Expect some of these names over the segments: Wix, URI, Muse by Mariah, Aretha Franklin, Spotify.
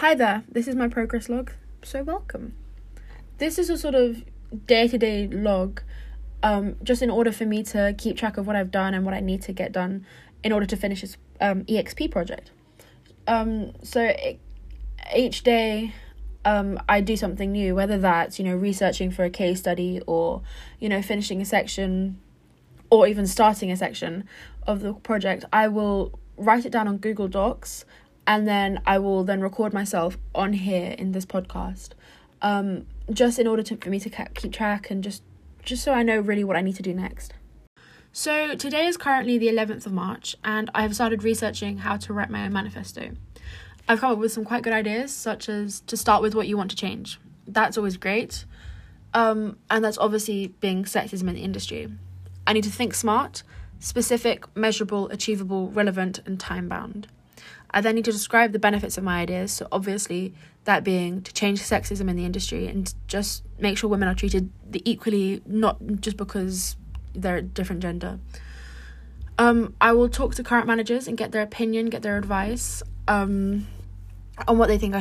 Hi there, this is my progress log, so welcome. This is a sort of day-to-day log, just in order for me to keep track of what I've done and what I need to get done in order to finish this EXP project. Each day I do something new, whether that's, researching for a case study or, finishing a section or even starting a section of the project. I will write it down on Google Docs, and then I will then record myself on here in this podcast, just in order for me to keep track and just so I know really what I need to do next. So today is currently the 11th of March, and I have started researching how to write my own manifesto. I've come up with some quite good ideas, such as to start with what you want to change. That's always great. And that's obviously being sexism in the industry. I need to think smart, specific, measurable, achievable, relevant, and time-bound. I then need to describe the benefits of my ideas, so obviously that being to change sexism in the industry and just make sure women are treated equally, not just because they're a different gender. I will talk to current managers and get their opinion, get their advice on what they think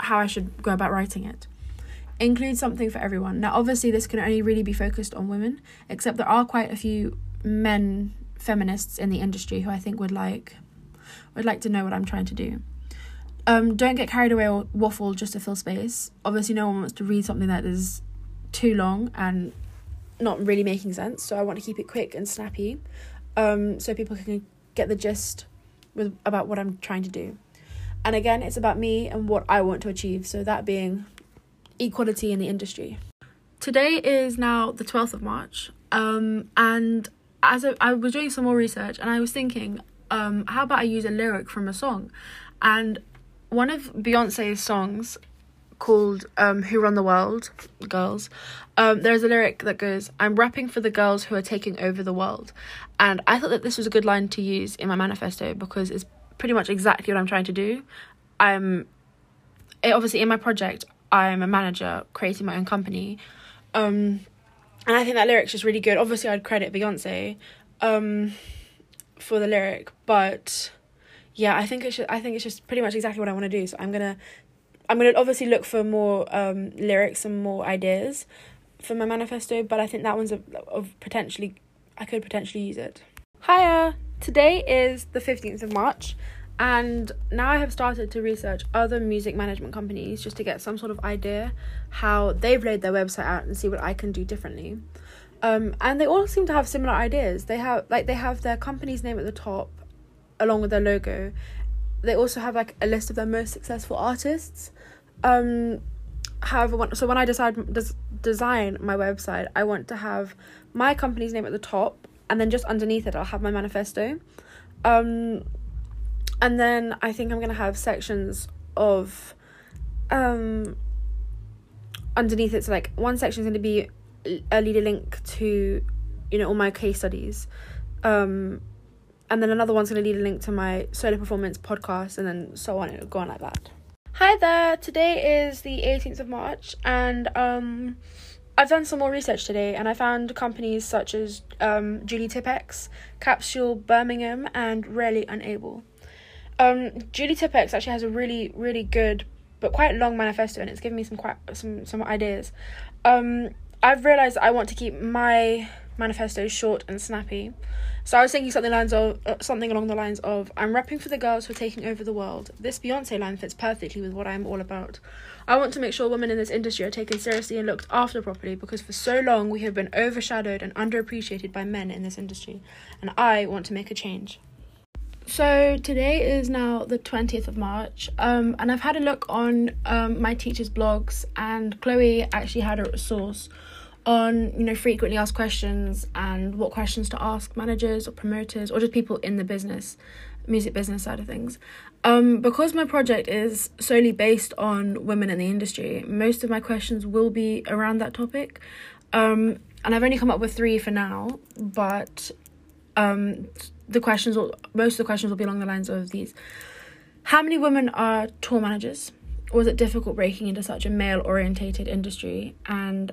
how I should go about writing it. Include something for everyone. Now obviously this can only really be focused on women, except there are quite a few men feminists in the industry who I think would like to know what I'm trying to do. Don't get carried away or waffle just to fill space. Obviously no one wants to read something that is too long and not really making sense, so I want to keep it quick and snappy, so people can get the gist about what I'm trying to do. And again, it's about me and what I want to achieve, so that being equality in the industry. Today is now the 12th of March, and as I was doing some more research, and I was thinking, how about I use a lyric from a song? And one of Beyonce's songs called Who Run the World, Girls, there's a lyric that goes, "I'm rapping for the girls who are taking over the world." And I thought that this was a good line to use in my manifesto because it's pretty much exactly what I'm trying to do. Obviously in my project, I'm a manager creating my own company. And I think that lyric's just really good. Obviously I'd credit Beyonce for the lyric, but yeah, I think it's just pretty much exactly what I want to do. So I'm gonna obviously look for more lyrics and more ideas for my manifesto, but I think that one's I could potentially use it. Hiya! Today is the 15th of March, and now I have started to research other music management companies just to get some sort of idea how they've laid their website out and see what I can do differently. And they all seem to have similar ideas. They have their company's name at the top, along with their logo. They also have a list of their most successful artists. However, when I design my website, I want to have my company's name at the top, and then just underneath it I'll have my manifesto, and then I think I'm going to have sections of underneath it, so like one section is going to be a leader link to all my case studies, and then another one's going to lead a link to my solo performance podcast, and then so on. It'll go on like that. Hi there, today is the 18th of March, and I've done some more research today, and I found companies such as Julie Tippex, Capsule Birmingham, and Rarely Unable. Julie Tippex actually has a really, really good but quite long manifesto, and it's given me some ideas. I've realised I want to keep my manifesto short and snappy, so I was thinking something along the lines of, "I'm repping for the girls who are taking over the world." This Beyonce line fits perfectly with what I'm all about. I want to make sure women in this industry are taken seriously and looked after properly, because for so long we have been overshadowed and underappreciated by men in this industry, and I want to make a change. So today is now the 20th of March, and I've had a look on my teacher's blogs, and Chloe actually had a source on frequently asked questions and what questions to ask managers or promoters or just people in the music business side of things. Because my project is solely based on women in the industry, most of my questions will be around that topic, and I've only come up with 3 for now, but most of the questions will be along the lines of these. How many women are tour managers? Was it difficult breaking into such a male-orientated industry? And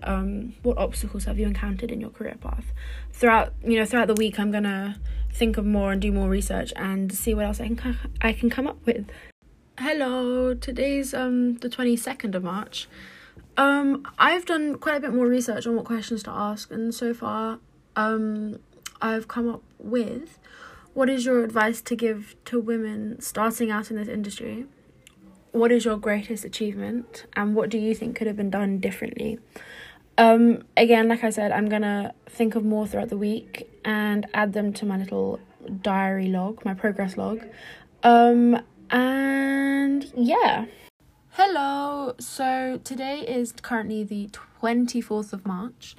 what obstacles have you encountered in your career path? Throughout the week, I'm gonna think of more and do more research and see what else I can come up with. Hello, today's the 22nd of March. I've done quite a bit more research on what questions to ask, and so far I've come up with: what is your advice to give to women starting out in this industry? What is your greatest achievement, and what do you think could have been done differently? Again, like I said, I'm gonna think of more throughout the week and add them to my little diary log, my progress log. And yeah. Hello. So today is currently the 24th of March,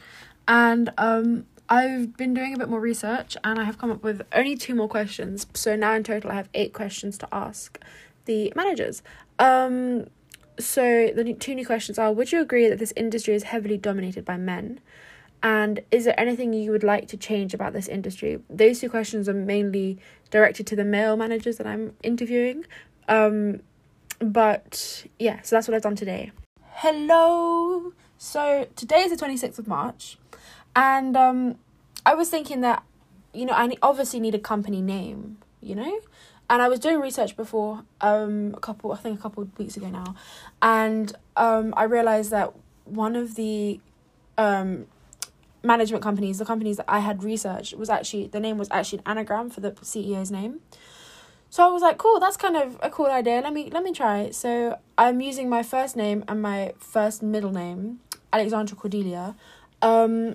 and I've been doing a bit more research, and I have come up with only 2 more questions. So now in total I have 8 questions to ask the managers. So the 2 new questions are: would you agree that this industry is heavily dominated by men? And is there anything you would like to change about this industry? Those 2 questions are mainly directed to the male managers that I'm interviewing. But yeah, so that's what I've done today. Hello! So today is the 26th of March. And I was thinking that, you know, I obviously need a company name, you know? And I was doing research before, a couple of weeks ago now. And I realised that one of the... management companies, the companies that I had researched, was actually an anagram for the CEO's name. So I was like, cool, that's kind of a cool idea. Let me try it. So I'm using my first name and my first middle name, Alexandra Cordelia, and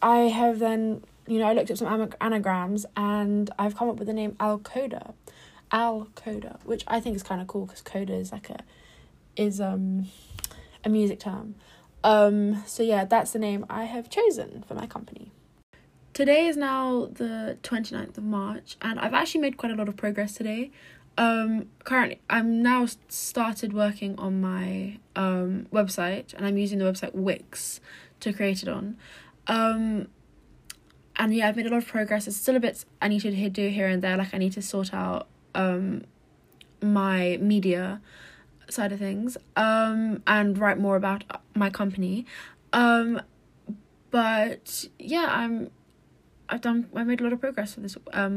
I have then, you know, I looked up some anagrams, and I've come up with the name Al-Coda, which I think is kind of cool because coda is like a music term. So yeah, that's the name I have chosen for my company. Today is now the 29th of March, and I've actually made quite a lot of progress today. Currently, I'm now started working on my website, and I'm using the website Wix to create it on. And yeah, I've made a lot of progress. There's still a bit I need to do here and there, like I need to sort out my media side of things and write more about my company, but yeah, I made a lot of progress for this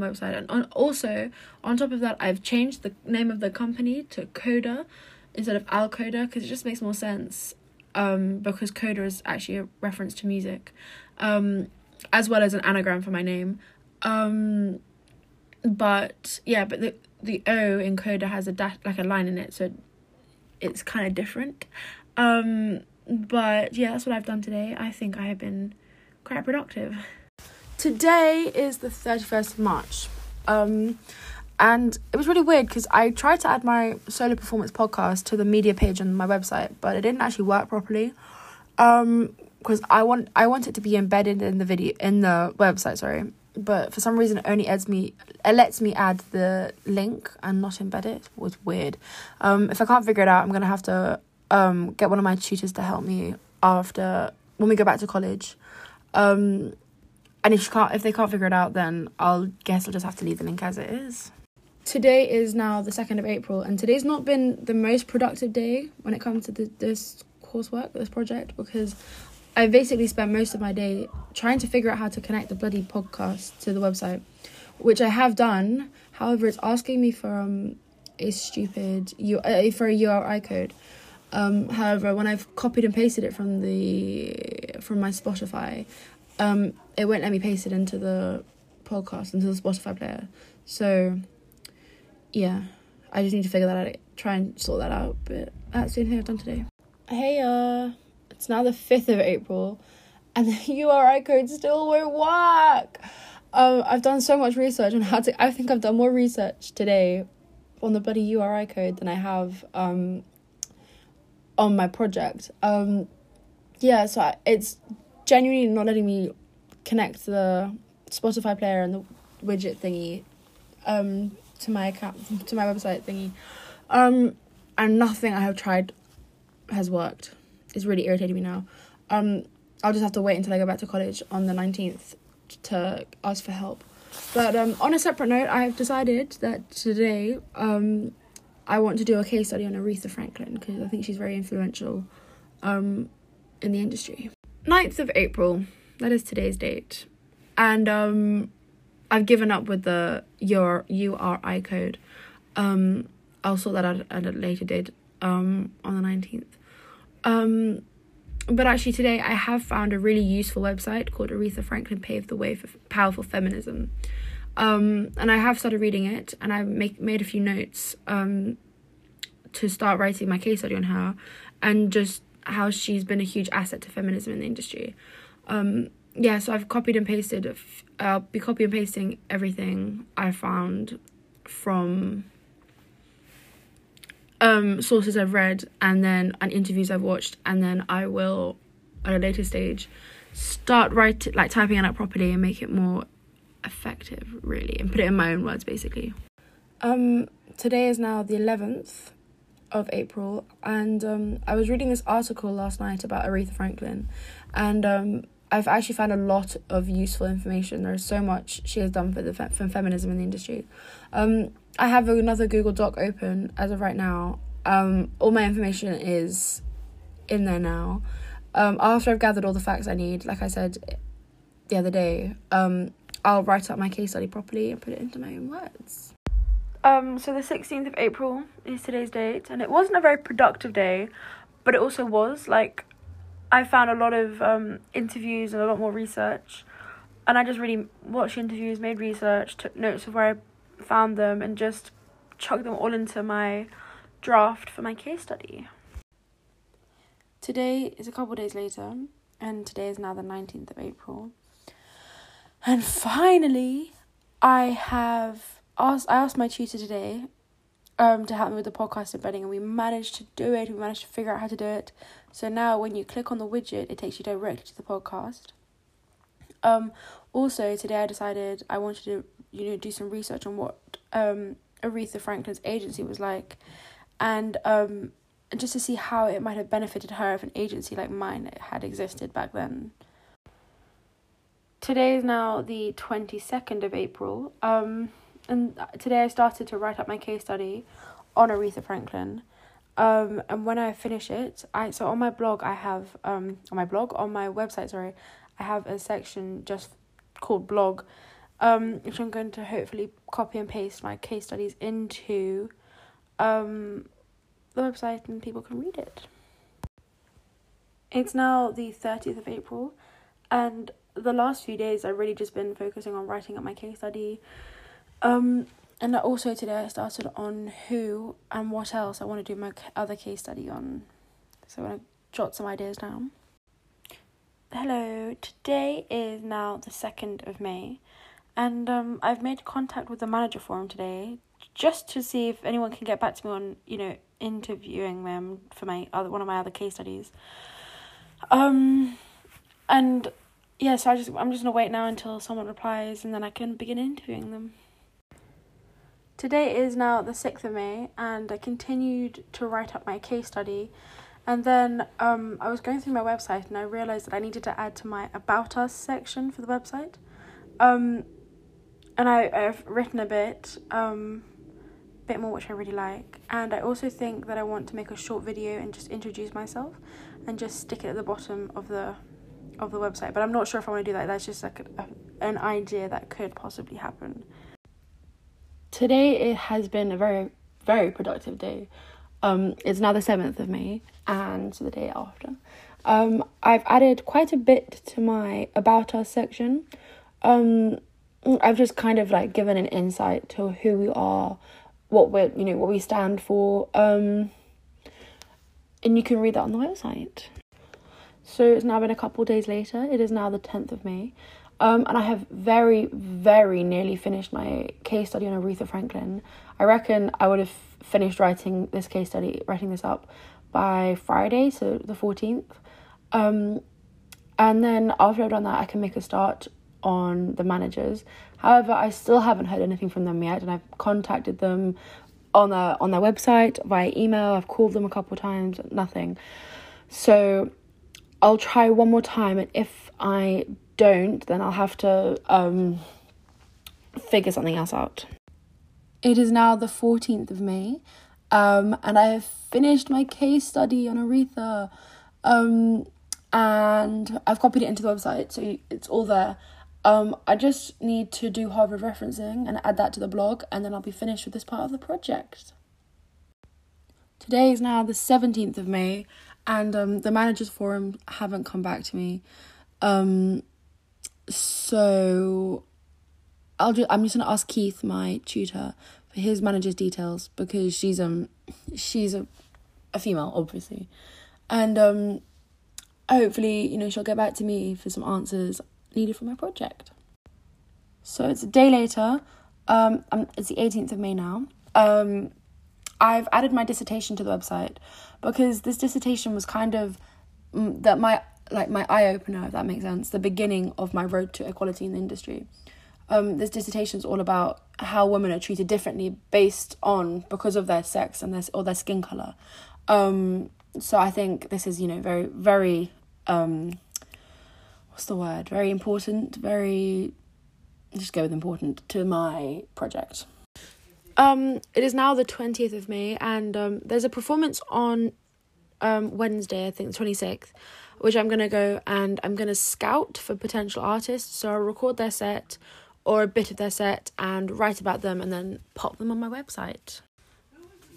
website, and on top of that, I've changed the name of the company to Coda instead of Al-Coda because it just makes more sense, because Coda is actually a reference to music, as well as an anagram for my name, but the O in Coda has a line in it, so it's kind of different. But yeah, that's what I've done today. I think I have been quite productive. Today is the 31st of March. And it was really weird because I tried to add my solo performance podcast to the media page on my website, but it didn't actually work properly. Because I want it to be embedded in the website, sorry. But for some reason, it only lets me add the link and not embed it. It was weird. If I can't figure it out, I'm going to have to get one of my tutors to help me when we go back to college. And if they can't figure it out, then I'll just have to leave the link as it is. Today is now the 2nd of April, and today's not been the most productive day when it comes to this coursework, this project, because I basically spent most of my day trying to figure out how to connect the bloody podcast to the website, which I have done. However, it's asking me for a URI code. However, when I've copied and pasted it from my Spotify, it won't let me paste it into the podcast, into the Spotify player. So yeah, I just need to figure that out, try and sort that out. But that's the only thing I've done today. Hey, it's now the 5th of April, and the URI code still won't work. I've done so much research on how to... I think I've done more research today on the bloody URI code than I have on my project. Yeah, so it's genuinely not letting me connect the Spotify player and the widget thingy to my account, to my website thingy. And nothing I have tried has worked. It's really irritating me now. I'll just have to wait until I go back to college on the 19th to ask for help. But on a separate note, I have decided that today I want to do a case study on Aretha Franklin because I think she's very influential in the industry. 9th of April, that is today's date. And I've given up with the URI code. I'll sort that out at a later date, on the 19th. But actually today I have found a really useful website called Aretha Franklin Paved the Way for Powerful Feminism. And I have started reading it, and I've made a few notes to start writing my case study on her, and just how she's been a huge asset to feminism in the industry. Yeah, so I've copied and pasted. I'll be copy and pasting everything I found from sources I've read, and then interviews I've watched, and then I will, at a later stage, start writing, like typing it out properly and make it more effective, really, and put it in my own words, basically. Today is now the 11th of April, and I was reading this article last night about Aretha Franklin, and I've actually found a lot of useful information. There is so much she has done for feminism in the industry. I have another Google Doc open as of right now. All my information is in there now. After I've gathered all the facts I need, like I said the other day, I'll write up my case study properly and put it into my own words. So the 16th of April is today's date, and it wasn't a very productive day, but it also was, like, I found a lot of interviews and a lot more research, and I just really watched interviews, made research, took notes of where I found them, and just chugged them all into my draft for my case study. Today is a couple of days later, and today is now the 19th of April. And finally, I asked my tutor today to help me with the podcast embedding, and we managed to do it. We managed to figure out how to do it. So now when you click on the widget, it takes you directly to the podcast. Also, today I decided I wanted to do some research on what Aretha Franklin's agency was like, and just to see how it might have benefited her if an agency like mine had existed back then. Today is now the 22nd of April, and today I started to write up my case study on Aretha Franklin, and when I finish it, so on my blog I have, on my website, sorry, I have a section just called blog, which I'm going to hopefully copy and paste my case studies into the website, and people can read it. It's now the 30th of April, and the last few days I've really just been focusing on writing up my case study, and also today I started on who and what else I want to do my other case study on, so I'm going to jot some ideas down. Hello, today is now the 2nd of May, and I've made contact with the manager forum today, just to see if anyone can get back to me on, interviewing them for one of my other case studies, and yeah, so I'm just going to wait now until someone replies, and then I can begin interviewing them. Today is now the 6th of May, and I continued to write up my case study. And then I was going through my website, and I realised that I needed to add to my About Us section for the website. And I've written a bit more, which I really like. And I also think that I want to make a short video and just introduce myself, and just stick it at the bottom of the website, but I'm not sure if I want to do that. That's just like an idea that could possibly happen. Today it has been a very, very productive day. It's now the 7th of May, and so the day after. I've added quite a bit to my About Us section. I've just kind of like given an insight to who we are, what we stand for, and you can read that on the website. So it's now been a couple of days later. It is now the 10th of May. And I have very, very nearly finished my case study on Aretha Franklin. I reckon I would have finished writing this up by Friday, so the 14th. And then after I've done that, I can make a start on the managers. However, I still haven't heard anything from them yet, and I've contacted them on their website, via email. I've called them a couple of times, nothing. So I'll try one more time, and if I don't, then I'll have to figure something else out. It is now the 14th of May, and I have finished my case study on Aretha, and I've copied it into the website, so it's all there. I just need to do Harvard referencing and add that to the blog, and then I'll be finished with this part of the project. Today is now the 17th of May, and the managers forum haven't come back to me. So I'm just gonna ask Keith, my tutor, for his manager's details, because she's a female, obviously, and hopefully, you know, she'll get back to me for some answers needed for my project. So it's a day later. It's the 18th of May now. I've added my dissertation to the website because this dissertation was kind of my eye-opener, if that makes sense, the beginning of my road to equality in the industry. This dissertation is all about how women are treated differently because of their sex and their skin colour. So I think this is, you know, very, very, very important, just go with important to my project. It is now the 20th of May, and there's a performance on Wednesday, I think the 26th, which I'm going to go and I'm going to scout for potential artists. So I'll record their set or a bit of their set and write about them and then pop them on my website.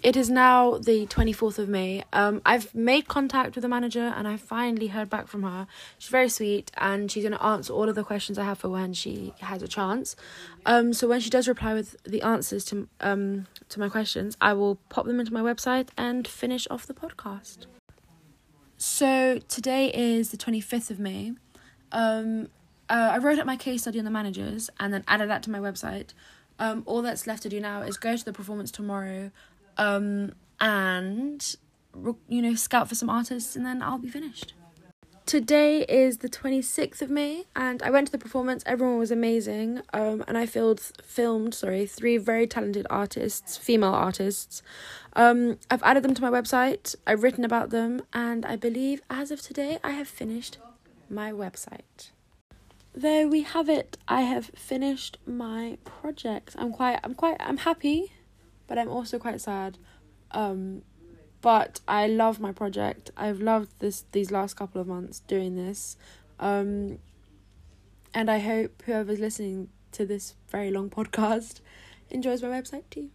It is now the 24th of May. I've made contact with the manager and I finally heard back from her. She's very sweet and she's going to answer all of the questions I have for when she has a chance. So when she does reply with the answers to my questions, I will pop them into my website and finish off the podcast. So today is the 25th of May. I wrote up my case study on the managers and then added that to my website. All that's left to do now is go to the performance tomorrow, and, you know, scout for some artists, and then I'll be finished. Today is the 26th of May, and I went to the performance. Everyone was amazing, and I filmed three very talented artists, female artists. I've added them to my website, I've written about them, and I believe, as of today, I have finished my website. There we have it. I have finished my project. I'm happy, but I'm also quite sad. But I love my project. I've loved these last couple of months doing this. And I hope whoever's listening to this very long podcast enjoys my website too.